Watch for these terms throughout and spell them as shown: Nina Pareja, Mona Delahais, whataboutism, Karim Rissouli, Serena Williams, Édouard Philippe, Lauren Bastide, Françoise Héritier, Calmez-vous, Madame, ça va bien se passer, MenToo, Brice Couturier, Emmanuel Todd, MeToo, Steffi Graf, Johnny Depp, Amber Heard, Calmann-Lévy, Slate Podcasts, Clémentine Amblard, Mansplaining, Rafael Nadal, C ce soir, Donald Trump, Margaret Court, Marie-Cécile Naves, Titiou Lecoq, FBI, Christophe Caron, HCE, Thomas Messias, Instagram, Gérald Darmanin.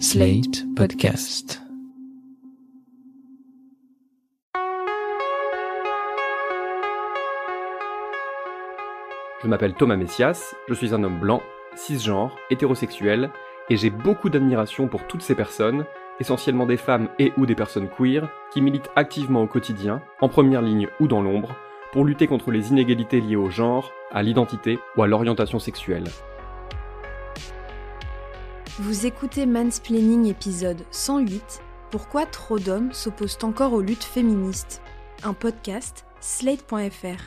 Slate Podcast. Je m'appelle Thomas Messias, je suis un homme blanc, cisgenre, hétérosexuel, et j'ai beaucoup d'admiration pour toutes ces personnes, essentiellement des femmes et ou des personnes queer, qui militent activement au quotidien, en première ligne ou dans l'ombre, pour lutter contre les inégalités liées au genre, à l'identité ou à l'orientation sexuelle. Vous écoutez Mansplaining épisode 108, Pourquoi trop d'hommes s'opposent encore aux luttes féministes? Un podcast, slate.fr.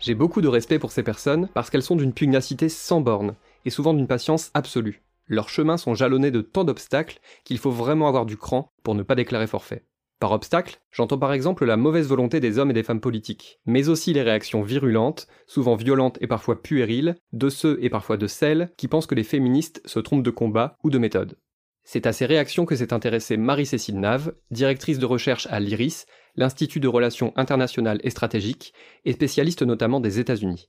J'ai beaucoup de respect pour ces personnes parce qu'elles sont d'une pugnacité sans bornes et souvent d'une patience absolue. Leurs chemins sont jalonnés de tant d'obstacles qu'il faut vraiment avoir du cran pour ne pas déclarer forfait. Par obstacle, j'entends par exemple la mauvaise volonté des hommes et des femmes politiques, mais aussi les réactions virulentes, souvent violentes et parfois puériles, de ceux et parfois de celles qui pensent que les féministes se trompent de combat ou de méthode. C'est à ces réactions que s'est intéressée Marie-Cécile Naves, directrice de recherche à l'IRIS, l'Institut de relations internationales et stratégiques, et spécialiste notamment des États-Unis.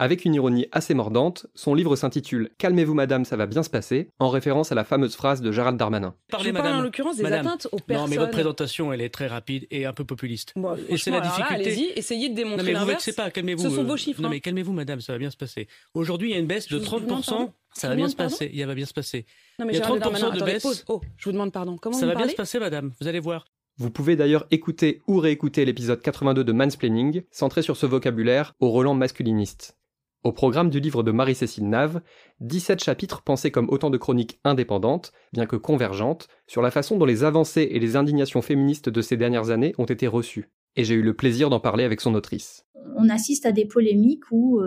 Avec une ironie assez mordante, son livre s'intitule « Calmez-vous, Madame, ça va bien se passer », en référence à la fameuse phrase de Gérald Darmanin. Je parle en l'occurrence des atteintes aux personnes. Non, mais votre présentation, elle est très rapide et un peu populiste. Bon, et c'est la difficulté. Là, allez-y, essayez de démontrer l'inverse. Non, mais vous ne savez pas, calmez-vous. Ce sont vos chiffres. Non, mais calmez-vous, Madame, ça va bien se passer. Aujourd'hui, il y a une baisse de 30%. Ça va bien se passer. Il va bien se passer. Non, mais il y a 30% de baisse. Oh, je vous demande pardon. Comment ça va bien se passer, Madame. Vous allez voir. Vous pouvez d'ailleurs écouter ou réécouter l'épisode 82 de Mansplaining, centré sur ce vocabulaire au relent masculiniste. Au programme du livre de Marie-Cécile Naves, 17 chapitres pensés comme autant de chroniques indépendantes, bien que convergentes, sur la façon dont les avancées et les indignations féministes de ces dernières années ont été reçues. Et j'ai eu le plaisir d'en parler avec son autrice. On assiste à des polémiques où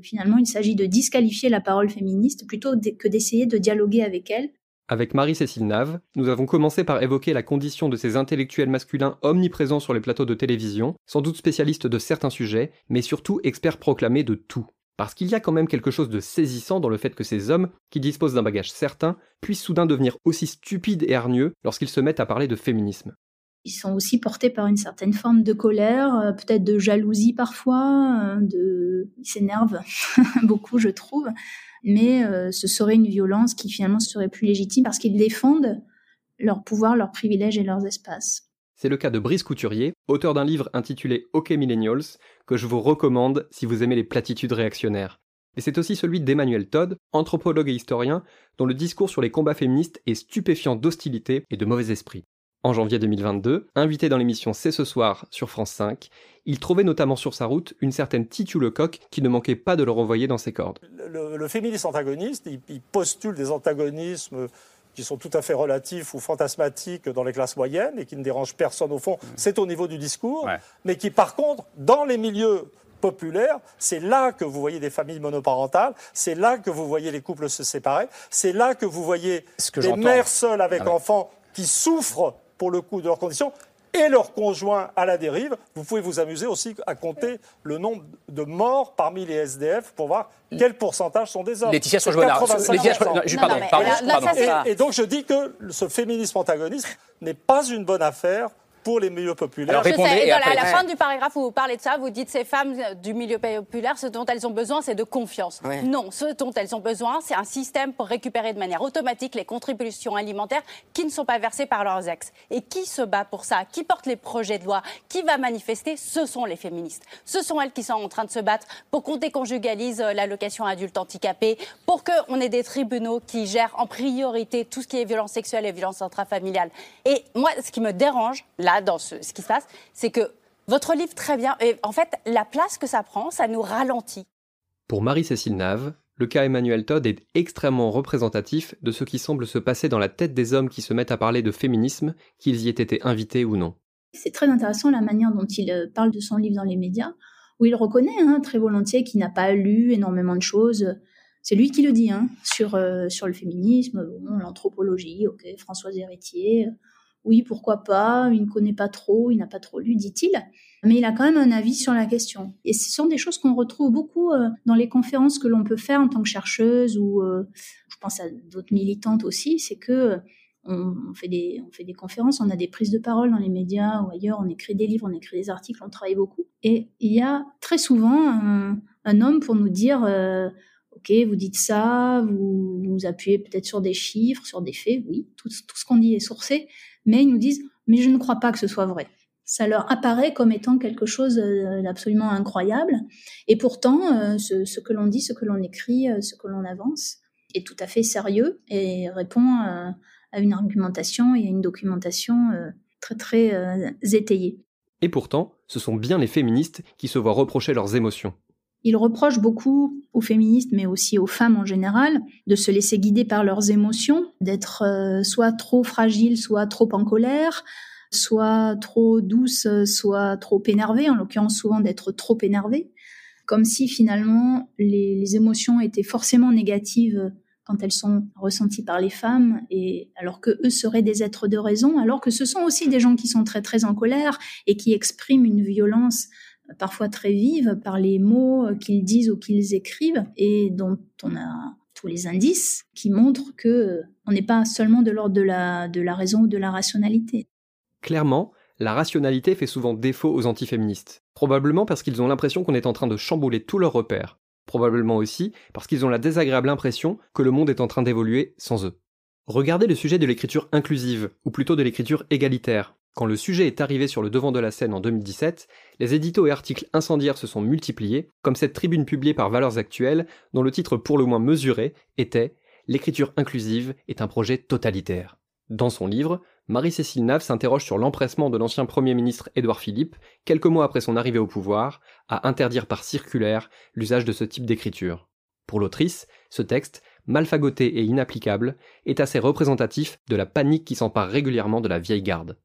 finalement il s'agit de disqualifier la parole féministe plutôt que d'essayer de dialoguer avec elle. Avec Marie-Cécile Naves, nous avons commencé par évoquer la condition de ces intellectuels masculins omniprésents sur les plateaux de télévision, sans doute spécialistes de certains sujets, mais surtout experts proclamés de tout. Parce qu'il y a quand même quelque chose de saisissant dans le fait que ces hommes, qui disposent d'un bagage certain, puissent soudain devenir aussi stupides et hargneux lorsqu'ils se mettent à parler de féminisme. Ils sont aussi portés par une certaine forme de colère, peut-être de jalousie parfois, ils s'énervent beaucoup je trouve. Mais ce serait une violence qui finalement serait plus légitime parce qu'ils défendent leur pouvoir, leurs privilèges et leurs espaces. C'est le cas de Brice Couturier, auteur d'un livre intitulé « OK Millennials » que je vous recommande si vous aimez les platitudes réactionnaires. Et c'est aussi celui d'Emmanuel Todd, anthropologue et historien, dont le discours sur les combats féministes est stupéfiant d'hostilité et de mauvais esprit. En janvier 2022, invité dans l'émission « C'est ce soir » sur France 5, il trouvait notamment sur sa route une certaine Titiou Lecoq qui ne manquait pas de le renvoyer dans ses cordes. Le féministe antagoniste, il postule des antagonismes qui sont tout à fait relatifs ou fantasmatiques dans les classes moyennes et qui ne dérangent personne au fond, c'est au niveau du discours, mais qui par contre, dans les milieux populaire, c'est là que vous voyez des familles monoparentales, c'est là que vous voyez les couples se séparer, c'est là que vous voyez des mères seules avec enfants qui souffrent pour le coup de leurs conditions et leurs conjoints à la dérive. Vous pouvez vous amuser aussi à compter le nombre de morts parmi les SDF pour voir quel pourcentage sont des hommes. Laetitia Sojournard. Pardon. Et donc je dis que ce féminisme antagoniste n'est pas une bonne affaire pour les milieux populaires. Alors, à la fin du paragraphe où vous parlez de ça, vous dites ces femmes du milieu populaire, ce dont elles ont besoin, c'est de confiance. Ouais. Non, ce dont elles ont besoin, c'est un système pour récupérer de manière automatique les contributions alimentaires qui ne sont pas versées par leurs ex. Et qui se bat pour ça? Qui porte les projets de loi? Qui va manifester? Ce sont les féministes. Ce sont elles qui sont en train de se battre pour qu'on déconjugalise l'allocation adulte handicapé, pour qu'on ait des tribunaux qui gèrent en priorité tout ce qui est violence sexuelle et violence intrafamiliale. Et moi, ce qui me dérange, ce qui se passe, c'est que votre livre, très bien, et en fait, la place que ça prend, ça nous ralentit. Pour Marie-Cécile Naves, le cas Emmanuel Todd est extrêmement représentatif de ce qui semble se passer dans la tête des hommes qui se mettent à parler de féminisme, qu'ils y aient été invités ou non. C'est très intéressant la manière dont il parle de son livre dans les médias, où il reconnaît très volontiers qu'il n'a pas lu énormément de choses. C'est lui qui le dit, sur le féminisme, l'anthropologie, okay, Françoise Héritier... Oui, pourquoi pas, il ne connaît pas trop, il n'a pas trop lu, dit-il, mais il a quand même un avis sur la question. Et ce sont des choses qu'on retrouve beaucoup dans les conférences que l'on peut faire en tant que chercheuse, ou je pense à d'autres militantes aussi, c'est qu'on fait des conférences, on a des prises de parole dans les médias ou ailleurs, on écrit des livres, on écrit des articles, on travaille beaucoup. Et il y a très souvent un homme pour nous dire... Ok, vous dites ça, vous vous appuyez peut-être sur des chiffres, sur des faits, oui, tout ce qu'on dit est sourcé, mais ils nous disent « mais je ne crois pas que ce soit vrai ». Ça leur apparaît comme étant quelque chose d'absolument incroyable, et pourtant, ce que l'on dit, ce que l'on écrit, ce que l'on avance est tout à fait sérieux et répond à une argumentation et à une documentation très très étayée. Et pourtant, ce sont bien les féministes qui se voient reprocher leurs émotions. Ils reprochent beaucoup aux féministes, mais aussi aux femmes en général, de se laisser guider par leurs émotions, d'être soit trop fragile, soit trop en colère, soit trop douce, soit trop énervée, en l'occurrence souvent d'être trop énervée, comme si finalement les émotions étaient forcément négatives quand elles sont ressenties par les femmes, et alors que eux seraient des êtres de raison, alors que ce sont aussi des gens qui sont très très en colère et qui expriment une violence parfois très vive par les mots qu'ils disent ou qu'ils écrivent, et dont on a tous les indices qui montrent qu'on n'est pas seulement de l'ordre de la raison ou de la rationalité. Clairement, la rationalité fait souvent défaut aux antiféministes, probablement parce qu'ils ont l'impression qu'on est en train de chambouler tous leurs repères, probablement aussi parce qu'ils ont la désagréable impression que le monde est en train d'évoluer sans eux. Regardez le sujet de l'écriture inclusive, ou plutôt de l'écriture égalitaire. Quand le sujet est arrivé sur le devant de la scène en 2017, les éditos et articles incendiaires se sont multipliés, comme cette tribune publiée par Valeurs Actuelles, dont le titre pour le moins mesuré était « L'écriture inclusive est un projet totalitaire ». Dans son livre, Marie-Cécile Naves s'interroge sur l'empressement de l'ancien Premier ministre Édouard Philippe, quelques mois après son arrivée au pouvoir, à interdire par circulaire l'usage de ce type d'écriture. Pour l'autrice, ce texte, mal fagoté et inapplicable, est assez représentatif de la panique qui s'empare régulièrement de la vieille garde.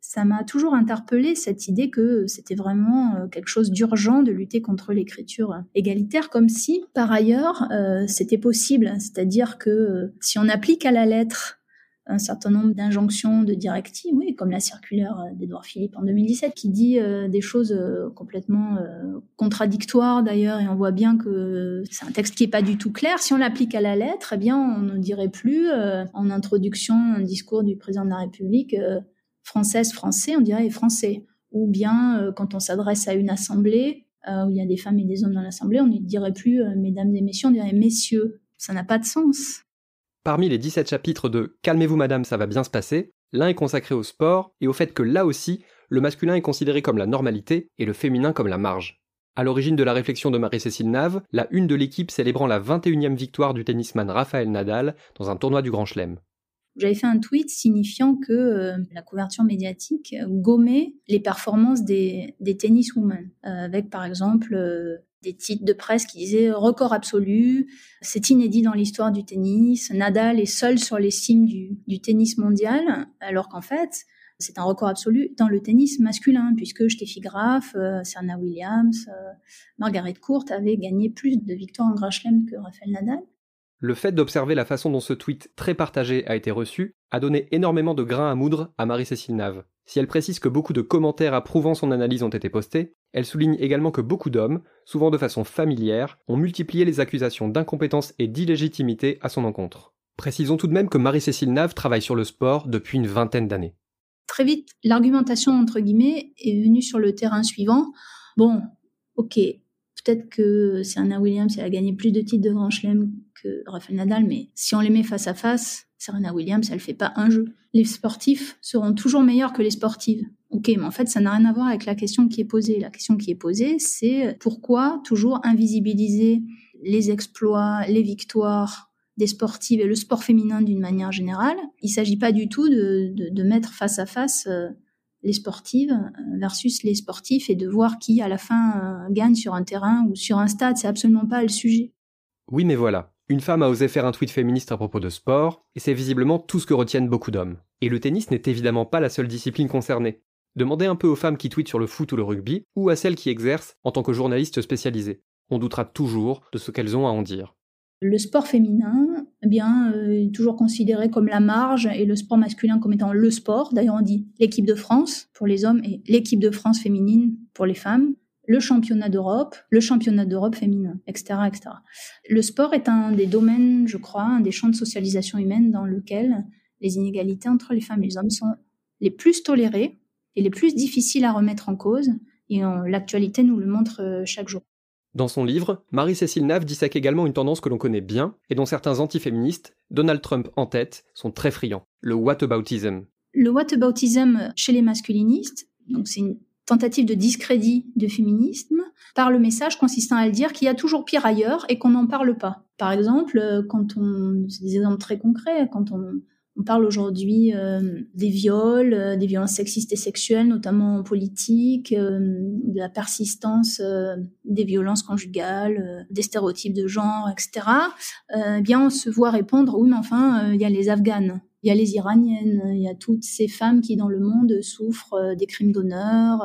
Ça m'a toujours interpellée, cette idée que c'était vraiment quelque chose d'urgent de lutter contre l'écriture égalitaire, comme si, par ailleurs, c'était possible. C'est-à-dire que si on applique à la lettre un certain nombre d'injonctions, de directives, oui, comme la circulaire d'Édouard Philippe en 2017, qui dit des choses complètement contradictoires d'ailleurs, et on voit bien que c'est un texte qui n'est pas du tout clair. Si on l'applique à la lettre, eh bien, on ne dirait plus, en introduction, un discours du président de la République... Française, français, on dirait français. Ou bien quand on s'adresse à une assemblée, où il y a des femmes et des hommes dans l'assemblée, on ne dirait plus « mesdames et messieurs », on dirait « messieurs ». Ça n'a pas de sens. Parmi les 17 chapitres de « Calmez-vous madame, ça va bien se passer », l'un est consacré au sport et au fait que là aussi, le masculin est considéré comme la normalité et le féminin comme la marge. À l'origine de la réflexion de Marie-Cécile Naves, la une de l'équipe célébrant la 21e victoire du tennisman Rafael Nadal dans un tournoi du Grand Chelem. J'avais fait un tweet signifiant que la couverture médiatique gommait les performances des tenniswomen, avec par exemple des titres de presse qui disaient « record absolu »,« c'est inédit dans l'histoire du tennis »,« Nadal est seul sur les cimes du tennis mondial », alors qu'en fait, c'est un record absolu dans le tennis masculin, puisque Steffi Graf, Serena Williams, Margaret Court avaient gagné plus de victoires en Grand Chelem que Rafael Nadal. Le fait d'observer la façon dont ce tweet très partagé a été reçu a donné énormément de grain à moudre à Marie-Cécile Naves. Si elle précise que beaucoup de commentaires approuvant son analyse ont été postés, elle souligne également que beaucoup d'hommes, souvent de façon familière, ont multiplié les accusations d'incompétence et d'illégitimité à son encontre. Précisons tout de même que Marie-Cécile Naves travaille sur le sport depuis une vingtaine d'années. Très vite, l'argumentation entre guillemets est venue sur le terrain suivant. Bon, ok, peut-être que Serena Williams elle a gagné plus de titres de Grand Chelem que Rafael Nadal, mais si on les met face à face, Serena Williams, elle ne fait pas un jeu. Les sportifs seront toujours meilleurs que les sportives. Ok, mais en fait, ça n'a rien à voir avec la question qui est posée. La question qui est posée, c'est pourquoi toujours invisibiliser les exploits, les victoires des sportives et le sport féminin d'une manière générale. Il ne s'agit pas du tout de mettre face à face les sportives versus les sportifs et de voir qui, à la fin, gagne sur un terrain ou sur un stade. C'est absolument pas le sujet. Oui, mais voilà. Une femme a osé faire un tweet féministe à propos de sport, et c'est visiblement tout ce que retiennent beaucoup d'hommes. Et le tennis n'est évidemment pas la seule discipline concernée. Demandez un peu aux femmes qui tweetent sur le foot ou le rugby, ou à celles qui exercent en tant que journalistes spécialisées. On doutera toujours de ce qu'elles ont à en dire. Le sport féminin, eh bien, est toujours considéré comme la marge, et le sport masculin comme étant le sport. D'ailleurs, on dit l'équipe de France pour les hommes et l'équipe de France féminine pour les femmes. Le championnat d'Europe, féminin, etc., etc. Le sport est un des domaines, je crois, un des champs de socialisation humaine dans lequel les inégalités entre les femmes et les hommes sont les plus tolérées et les plus difficiles à remettre en cause. Et l'actualité nous le montre chaque jour. Dans son livre, Marie-Cécile Naves dissèque également une tendance que l'on connaît bien, et dont certains antiféministes, Donald Trump en tête, sont très friands, le whataboutism. Le whataboutism chez les masculinistes, donc c'est une tentative de discrédit du féminisme, par le message consistant à le dire qu'il y a toujours pire ailleurs et qu'on n'en parle pas. Par exemple, c'est des exemples très concrets, quand on parle aujourd'hui des viols, des violences sexistes et sexuelles, notamment en politique, de la persistance des violences conjugales, des stéréotypes de genre, etc. Bien, on se voit répondre « Oui, mais enfin, il y a les Afghanes, il y a les Iraniennes, il y a toutes ces femmes qui, dans le monde, souffrent des crimes d'honneur,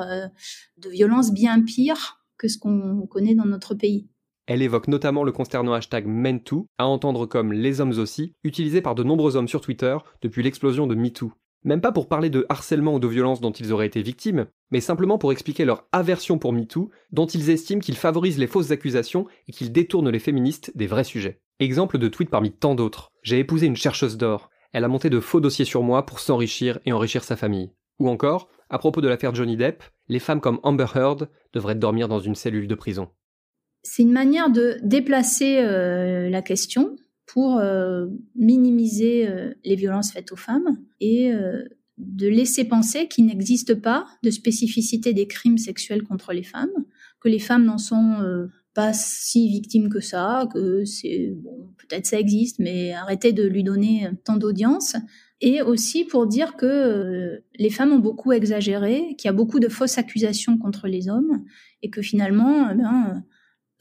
de violences bien pires que ce qu'on connaît dans notre pays. » Elle évoque notamment le consternant hashtag #MenToo, à entendre comme « les hommes aussi », utilisé par de nombreux hommes sur Twitter depuis l'explosion de MeToo. Même pas pour parler de harcèlement ou de violence dont ils auraient été victimes, mais simplement pour expliquer leur aversion pour MeToo, dont ils estiment qu'ils favorisent les fausses accusations et qu'ils détournent les féministes des vrais sujets. Exemple de tweet parmi tant d'autres. « J'ai épousé une chercheuse d'or. Elle a monté de faux dossiers sur moi pour s'enrichir et enrichir sa famille. » Ou encore, à propos de l'affaire Johnny Depp, « Les femmes comme Amber Heard devraient dormir dans une cellule de prison. » C'est une manière de déplacer la question pour minimiser les violences faites aux femmes et de laisser penser qu'il n'existe pas de spécificité des crimes sexuels contre les femmes, que les femmes n'en sont pas si victimes que ça, que c'est bon, peut-être ça existe, mais arrêtez de lui donner tant d'audience. Et aussi pour dire que les femmes ont beaucoup exagéré, qu'il y a beaucoup de fausses accusations contre les hommes et que finalement,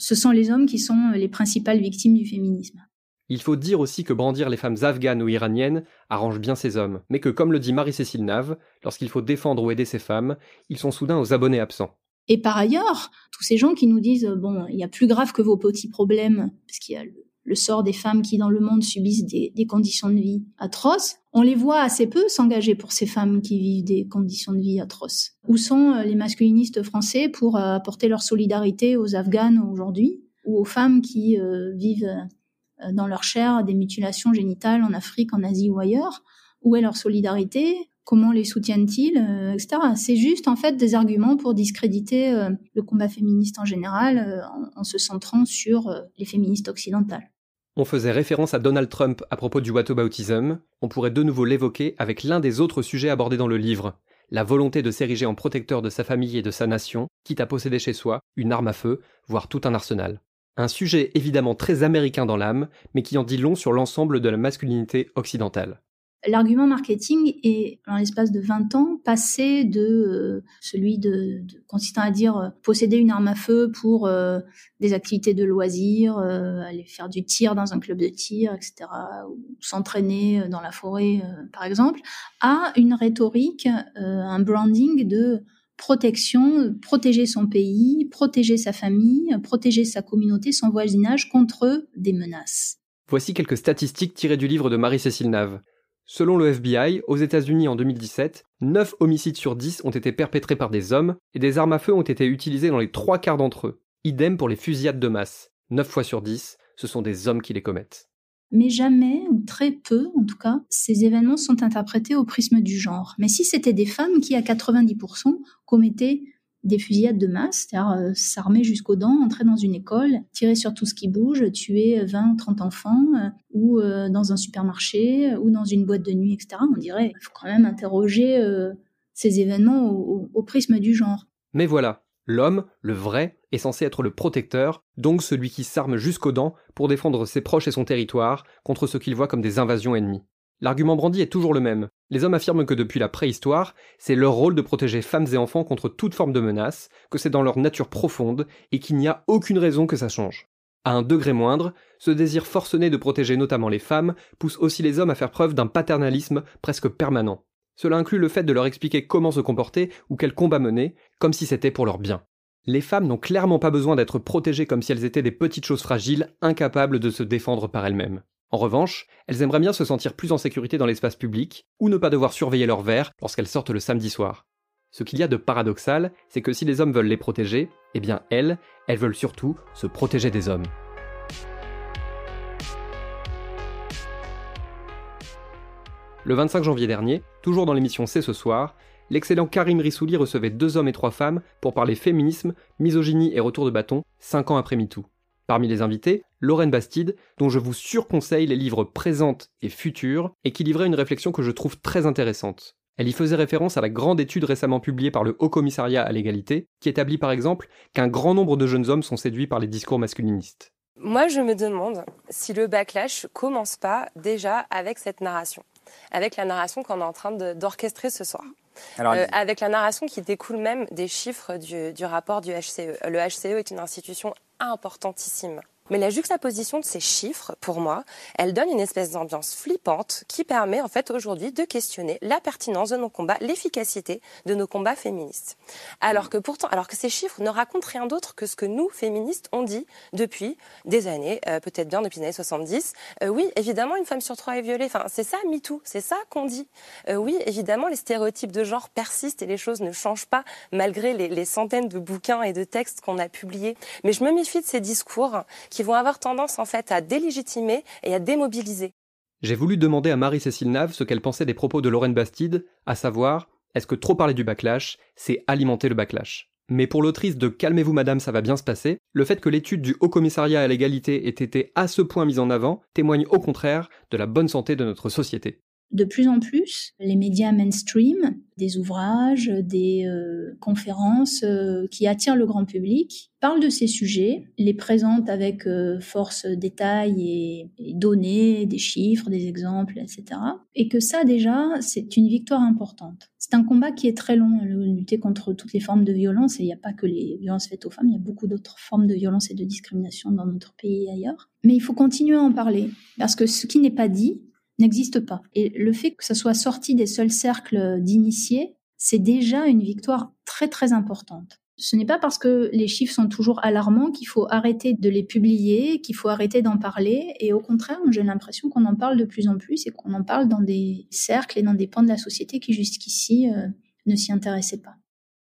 ce sont les hommes qui sont les principales victimes du féminisme. Il faut dire aussi que brandir les femmes afghanes ou iraniennes arrange bien ces hommes, mais que, comme le dit Marie-Cécile Naves, lorsqu'il faut défendre ou aider ces femmes, ils sont soudain aux abonnés absents. Et par ailleurs, tous ces gens qui nous disent « bon, il y a plus grave que vos petits problèmes », parce qu'il y a le sort des femmes qui, dans le monde, subissent des conditions de vie atroces, on les voit assez peu s'engager pour ces femmes qui vivent des conditions de vie atroces. Où sont les masculinistes français pour apporter leur solidarité aux Afghanes aujourd'hui, ou aux femmes qui vivent dans leur chair des mutilations génitales en Afrique, en Asie ou ailleurs? Où est leur solidarité? Comment les soutiennent-ils, etc. C'est juste en fait des arguments pour discréditer le combat féministe en général en se centrant sur les féministes occidentales. On faisait référence à Donald Trump à propos du whataboutism, on pourrait de nouveau l'évoquer avec l'un des autres sujets abordés dans le livre, la volonté de s'ériger en protecteur de sa famille et de sa nation, quitte à posséder chez soi une arme à feu, voire tout un arsenal. Un sujet évidemment très américain dans l'âme, mais qui en dit long sur l'ensemble de la masculinité occidentale. L'argument marketing est, dans l'espace de 20 ans, passé de celui consistant à dire posséder une arme à feu pour des activités de loisirs, aller faire du tir dans un club de tir, etc., ou s'entraîner dans la forêt, par exemple, à une rhétorique, un branding de protection, protéger son pays, protéger sa famille, protéger sa communauté, son voisinage contre des menaces. Voici quelques statistiques tirées du livre de Marie-Cécile Naves. Selon le FBI, aux États-Unis en 2017, 9 homicides sur 10 ont été perpétrés par des hommes et des armes à feu ont été utilisées dans les 3/4 d'entre eux. Idem pour les fusillades de masse. 9 fois sur 10, ce sont des hommes qui les commettent. Mais jamais, ou très peu en tout cas, ces événements sont interprétés au prisme du genre. Mais si c'était des femmes qui, à 90%, commettaient des fusillades de masse, c'est-à-dire s'armer jusqu'aux dents, entrer dans une école, tirer sur tout ce qui bouge, tuer 20 ou 30 enfants, ou dans un supermarché, ou dans une boîte de nuit, etc. On dirait qu'il faut quand même interroger ces événements au prisme du genre. Mais voilà, l'homme, le vrai, est censé être le protecteur, donc celui qui s'arme jusqu'aux dents pour défendre ses proches et son territoire contre ce qu'il voit comme des invasions ennemies. L'argument brandi est toujours le même. Les hommes affirment que depuis la préhistoire, c'est leur rôle de protéger femmes et enfants contre toute forme de menace, que c'est dans leur nature profonde et qu'il n'y a aucune raison que ça change. À un degré moindre, ce désir forcené de protéger notamment les femmes pousse aussi les hommes à faire preuve d'un paternalisme presque permanent. Cela inclut le fait de leur expliquer comment se comporter ou quel combat mener, comme si c'était pour leur bien. Les femmes n'ont clairement pas besoin d'être protégées comme si elles étaient des petites choses fragiles, incapables de se défendre par elles-mêmes. En revanche, elles aimeraient bien se sentir plus en sécurité dans l'espace public ou ne pas devoir surveiller leur verre lorsqu'elles sortent le samedi soir. Ce qu'il y a de paradoxal, c'est que si les hommes veulent les protéger, eh bien elles veulent surtout se protéger des hommes. Le 25 janvier dernier, toujours dans l'émission C'est ce soir, l'excellent Karim Rissouli recevait 2 hommes et 3 femmes pour parler féminisme, misogynie et retour de bâton 5 ans après MeToo. Parmi les invités, Lauren Bastide, dont je vous surconseille les livres Présentes et Futures, et qui livrait une réflexion que je trouve très intéressante. Elle y faisait référence à la grande étude récemment publiée par le Haut Commissariat à l'égalité, qui établit par exemple qu'un grand nombre de jeunes hommes sont séduits par les discours masculinistes. Moi, je me demande si le backlash commence pas déjà avec cette narration, avec la narration qu'on est en train d'orchestrer ce soir. Alors, avec la narration qui découle même des chiffres du rapport du HCE. Le HCE est une institution importantissime. Mais la juxtaposition de ces chiffres, pour moi, elle donne une espèce d'ambiance flippante qui permet en fait aujourd'hui de questionner la pertinence de nos combats, l'efficacité de nos combats féministes. Alors que ces chiffres ne racontent rien d'autre que ce que nous, féministes, on dit depuis des années, peut-être bien depuis les années 70. Oui, évidemment, une femme sur 3 est violée. Enfin, c'est ça, MeToo, c'est ça qu'on dit. Oui, évidemment, les stéréotypes de genre persistent et les choses ne changent pas malgré les centaines de bouquins et de textes qu'on a publiés. Mais je me méfie de ces discours qui vont avoir tendance en fait à délégitimer et à démobiliser. J'ai voulu demander à Marie-Cécile Naves ce qu'elle pensait des propos de Lauren Bastide, à savoir, est-ce que trop parler du backlash, c'est alimenter le backlash ? Mais pour l'autrice de Calmez-vous Madame, ça va bien se passer, le fait que l'étude du Haut Commissariat à l'égalité ait été à ce point mise en avant témoigne au contraire de la bonne santé de notre société. De plus en plus, les médias mainstream, des ouvrages, des conférences qui attirent le grand public, parlent de ces sujets, les présentent avec force, détails et données, des chiffres, des exemples, etc. Et que ça, déjà, c'est une victoire importante. C'est un combat qui est très long, lutter contre toutes les formes de violence, et il n'y a pas que les violences faites aux femmes, il y a beaucoup d'autres formes de violence et de discrimination dans notre pays et ailleurs. Mais il faut continuer à en parler, parce que ce qui n'est pas dit n'existe pas. Et le fait que ça soit sorti des seuls cercles d'initiés, c'est déjà une victoire très très importante. Ce n'est pas parce que les chiffres sont toujours alarmants qu'il faut arrêter de les publier, qu'il faut arrêter d'en parler, et au contraire, j'ai l'impression qu'on en parle de plus en plus et qu'on en parle dans des cercles et dans des pans de la société qui jusqu'ici ne s'y intéressaient pas.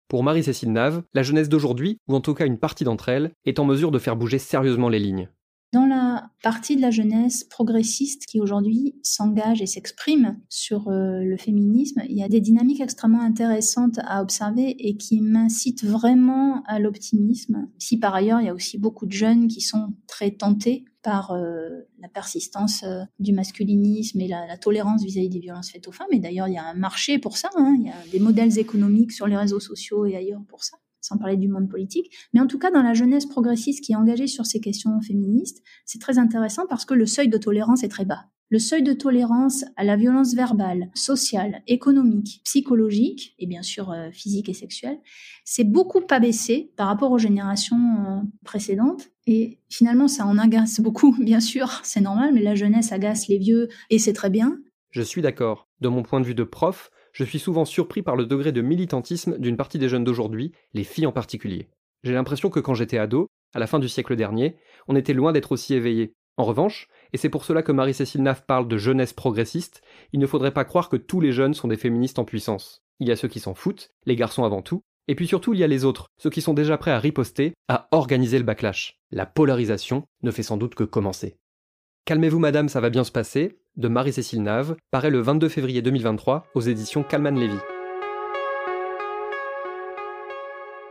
Pour Marie-Cécile Naves, la jeunesse d'aujourd'hui, ou en tout cas une partie d'entre elles, est en mesure de faire bouger sérieusement les lignes. Dans la partie de la jeunesse progressiste qui aujourd'hui s'engage et s'exprime sur le féminisme, il y a des dynamiques extrêmement intéressantes à observer et qui m'incitent vraiment à l'optimisme. Si par ailleurs, il y a aussi beaucoup de jeunes qui sont très tentés par la persistance du masculinisme et la tolérance vis-à-vis des violences faites aux femmes. Et d'ailleurs, il y a un marché pour ça, hein. Il y a des modèles économiques sur les réseaux sociaux et ailleurs pour ça, sans parler du monde politique, mais en tout cas dans la jeunesse progressiste qui est engagée sur ces questions féministes, c'est très intéressant parce que le seuil de tolérance est très bas. Le seuil de tolérance à la violence verbale, sociale, économique, psychologique, et bien sûr physique et sexuelle, c'est beaucoup abaissé par rapport aux générations précédentes. Et finalement, ça en agace beaucoup, bien sûr, c'est normal, mais la jeunesse agace les vieux et c'est très bien. Je suis d'accord. De mon point de vue de prof, je suis souvent surpris par le degré de militantisme d'une partie des jeunes d'aujourd'hui, les filles en particulier. J'ai l'impression que quand j'étais ado, à la fin du siècle dernier, on était loin d'être aussi éveillés. En revanche, et c'est pour cela que Marie-Cécile Naves parle de jeunesse progressiste, il ne faudrait pas croire que tous les jeunes sont des féministes en puissance. Il y a ceux qui s'en foutent, les garçons avant tout, et puis surtout il y a les autres, ceux qui sont déjà prêts à riposter, à organiser le backlash. La polarisation ne fait sans doute que commencer. Calmez-vous Madame, ça va bien se passer, de Marie-Cécile Naves, paraît le 22 février 2023 aux éditions Calmann-Lévy.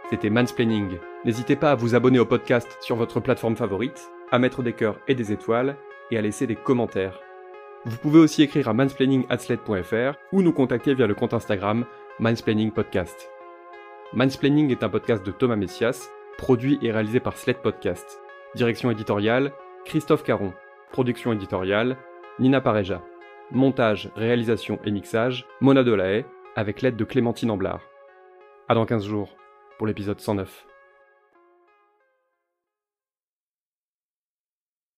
C'était Mansplaining. N'hésitez pas à vous abonner au podcast sur votre plateforme favorite, à mettre des cœurs et des étoiles, et à laisser des commentaires. Vous pouvez aussi écrire à mansplaining@slate.fr ou nous contacter via le compte Instagram Mansplaining Podcast. Mansplaining est un podcast de Thomas Messias, produit et réalisé par Slate Podcasts. Direction éditoriale, Christophe Caron. Production éditoriale, Nina Pareja. Montage, réalisation et mixage, Mona Delahais, avec l'aide de Clémentine Amblard. À dans 15 jours, pour l'épisode 109.